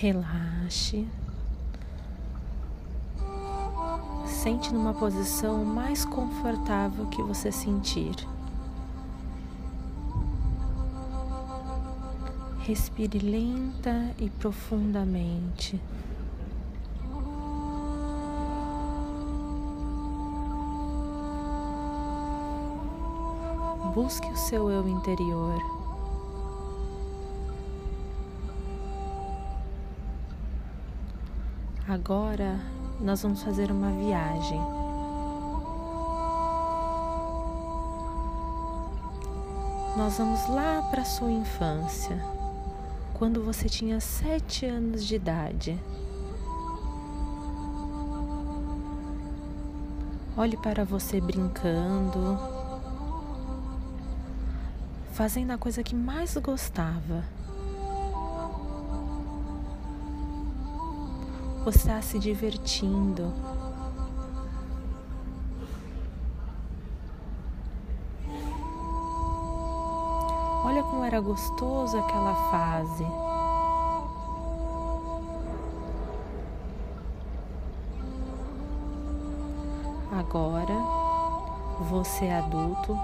Relaxe. Sente numa posição mais confortável que você sentir. Respire lenta e profundamente. Busque o seu eu interior. Agora nós vamos fazer uma viagem. Nós vamos lá para a sua infância, quando você tinha 7 anos de idade. Olhe para você brincando, fazendo a coisa que mais gostava. Você está se divertindo. Olha como era gostoso aquela fase. Agora, você é adulto,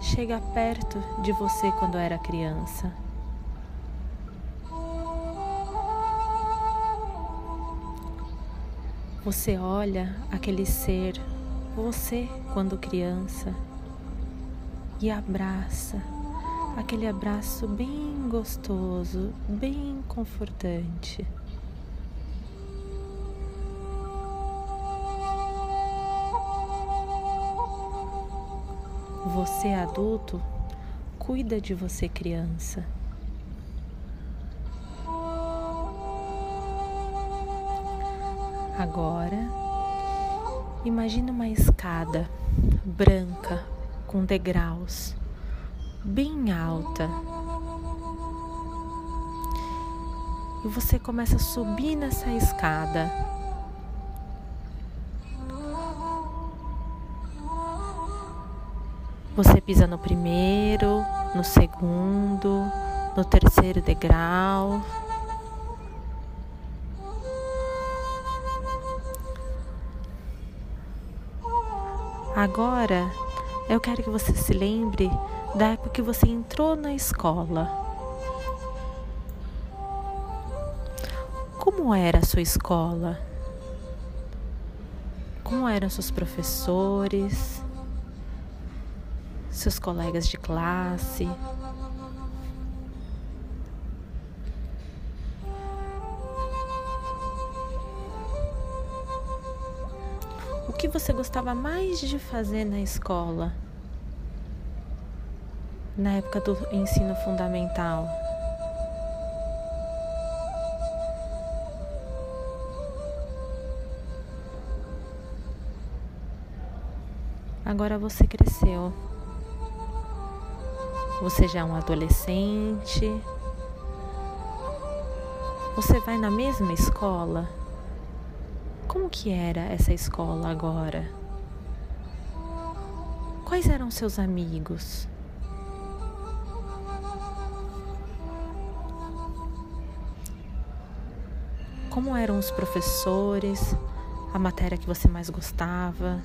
chega perto de você quando era criança. Você olha aquele ser, você quando criança, e abraça, aquele abraço bem gostoso, bem confortante. Você adulto cuida de você criança. Agora, imagine uma escada branca com degraus, bem alta. E você começa a subir nessa escada. Você pisa no primeiro, no segundo, no terceiro degrau. Agora, eu quero que você se lembre da época que você entrou na escola. Como era a sua escola? Como eram seus professores? Seus colegas de classe? O que você gostava mais de fazer na escola, na época do ensino fundamental? Agora você cresceu. Você já é um adolescente. Você vai na mesma escola? Como que era essa escola agora? Quais eram seus amigos? Como eram os professores? A matéria que você mais gostava?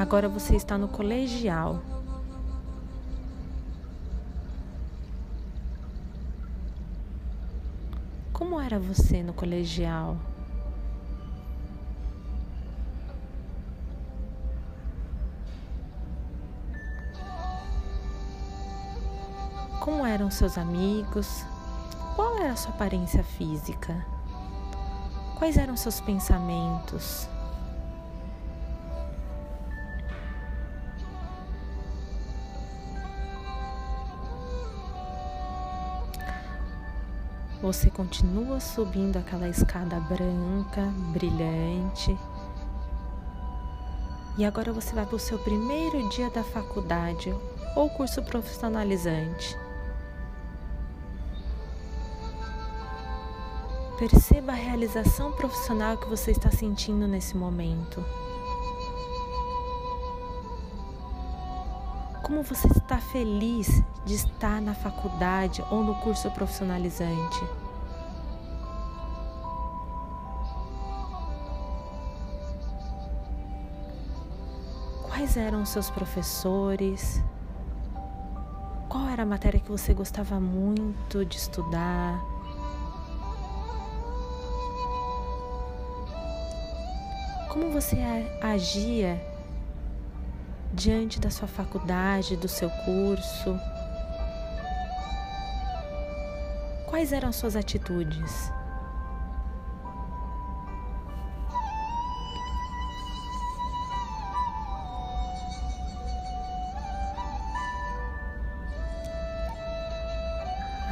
Agora você está no colegial. Como era você no colegial? Como eram seus amigos? Qual era a sua aparência física? Quais eram seus pensamentos? Você continua subindo aquela escada branca, brilhante. E agora você vai para o seu primeiro dia da faculdade ou curso profissionalizante. Perceba a realização profissional que você está sentindo nesse momento. Como você está feliz de estar na faculdade ou no curso profissionalizante? Quais eram os seus professores? Qual era a matéria que você gostava muito de estudar? Como você agia diante da sua faculdade, do seu curso? Quais eram as suas atitudes?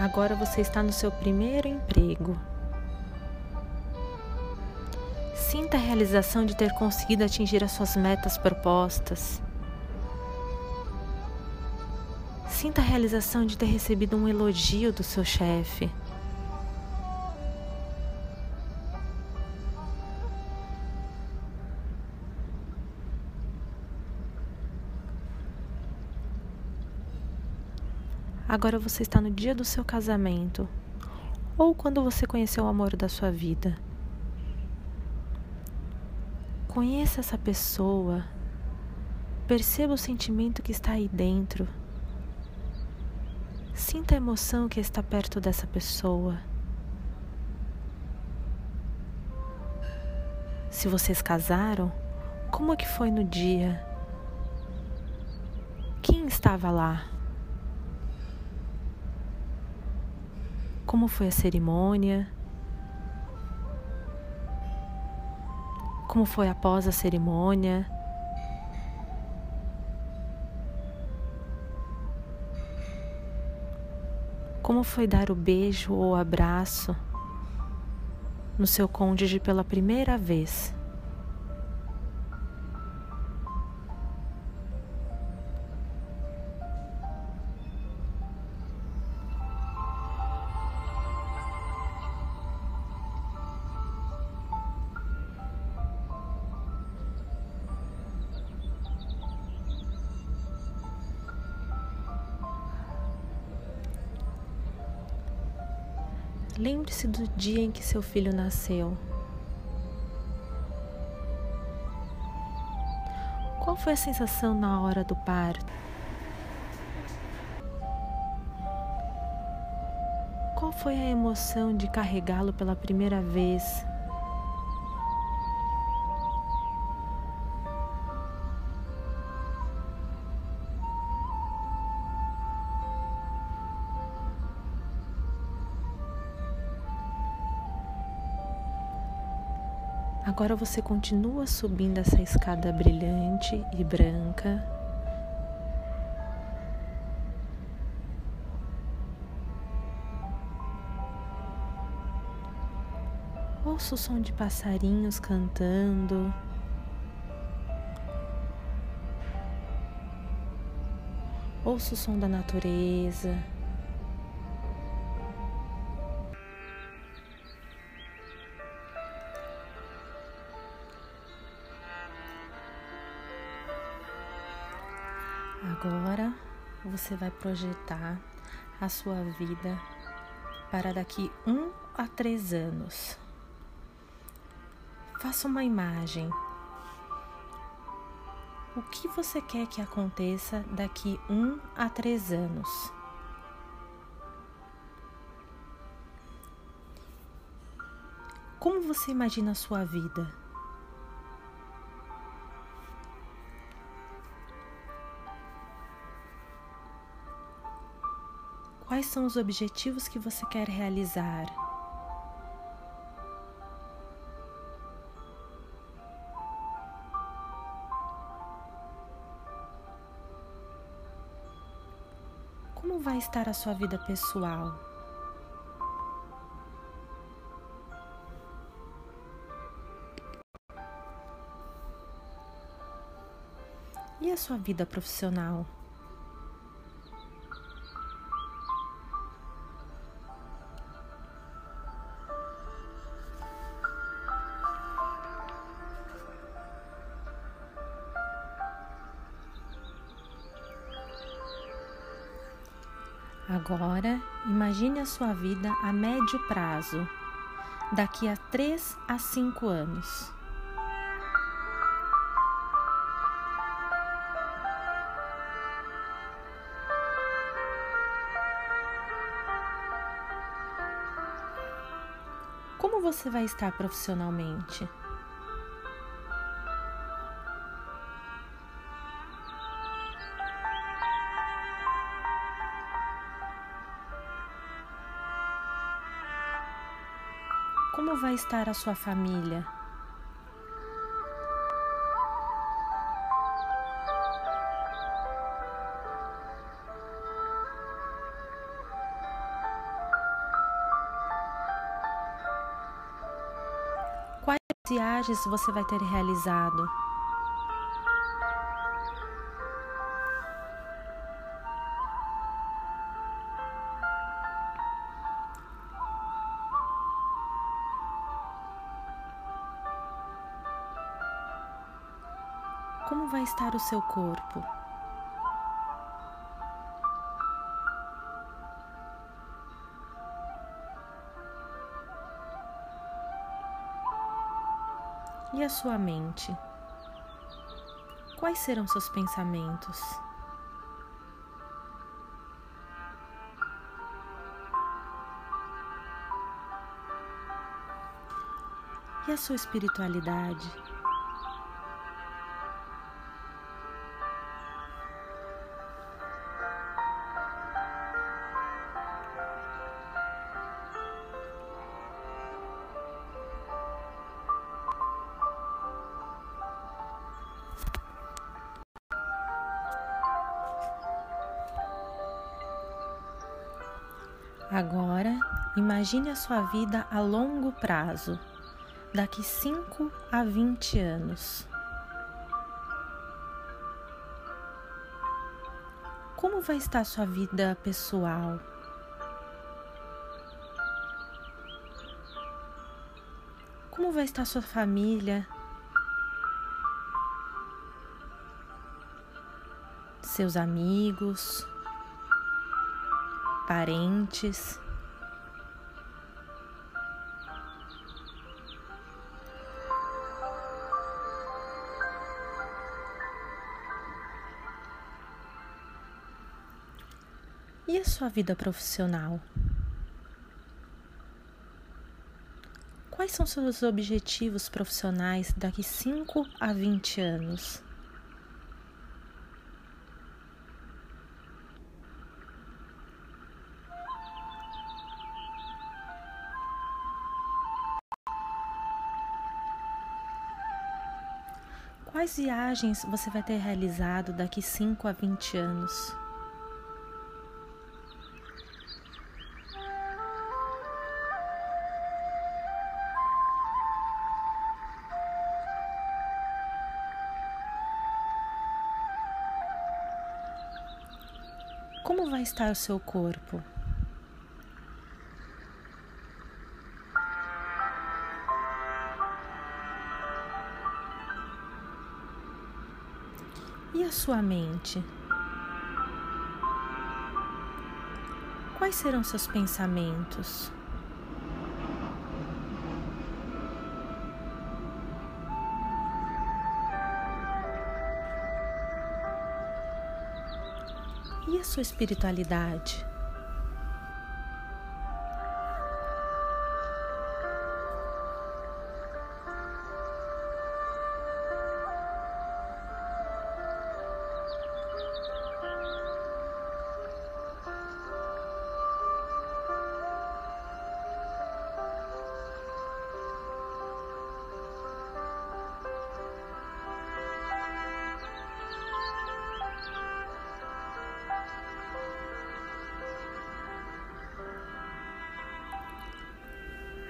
Agora você está no seu primeiro emprego. Sinta a realização de ter conseguido atingir as suas metas propostas. Sinta a realização de ter recebido um elogio do seu chefe. Agora você está no dia do seu casamento, ou quando você conheceu o amor da sua vida. Conheça essa pessoa, perceba o sentimento que está aí dentro, sinta a emoção que está perto dessa pessoa. Se vocês casaram, como é que foi no dia? Quem estava lá? Como foi a cerimônia? Como foi após a cerimônia? Como foi dar o beijo ou abraço no seu cônjuge pela primeira vez? Lembre-se do dia em que seu filho nasceu. Qual foi a sensação na hora do parto? Qual foi a emoção de carregá-lo pela primeira vez? Agora você continua subindo essa escada brilhante e branca. Ouça o som de passarinhos cantando. Ouça o som da natureza. Agora você vai projetar a sua vida para daqui 1 a 3 anos. Faça uma imagem. O que você quer que aconteça daqui 1 a 3 anos? Como você imagina a sua vida? Quais são os objetivos que você quer realizar? Como vai estar a sua vida pessoal? E a sua vida profissional? Agora, imagine a sua vida a médio prazo, daqui a 3 a 5 anos. Como você vai estar profissionalmente? Como vai estar a sua família? Quais viagens você vai ter realizado? Como vai estar o seu corpo? E a sua mente? Quais serão seus pensamentos? E a sua espiritualidade? Agora, imagine a sua vida a longo prazo, daqui 5 a 20 anos. Como vai estar sua vida pessoal? Como vai estar sua família? Seus amigos? Parentes? E a sua vida profissional? Quais são seus objetivos profissionais daqui 5 a 20 anos? Quais viagens você vai ter realizado daqui 5 a 20 anos? Como vai estar o seu corpo? E a sua mente? Quais serão seus pensamentos? E a sua espiritualidade?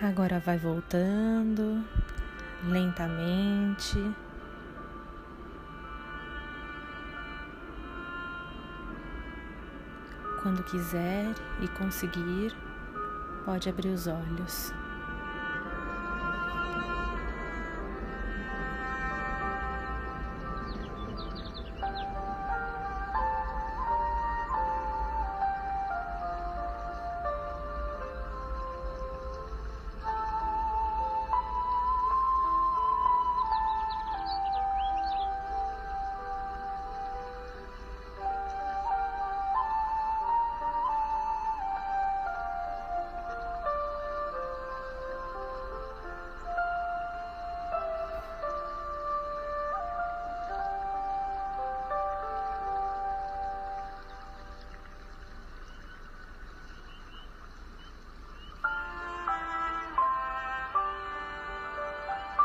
Agora vai voltando lentamente. Quando quiser e conseguir, pode abrir os olhos.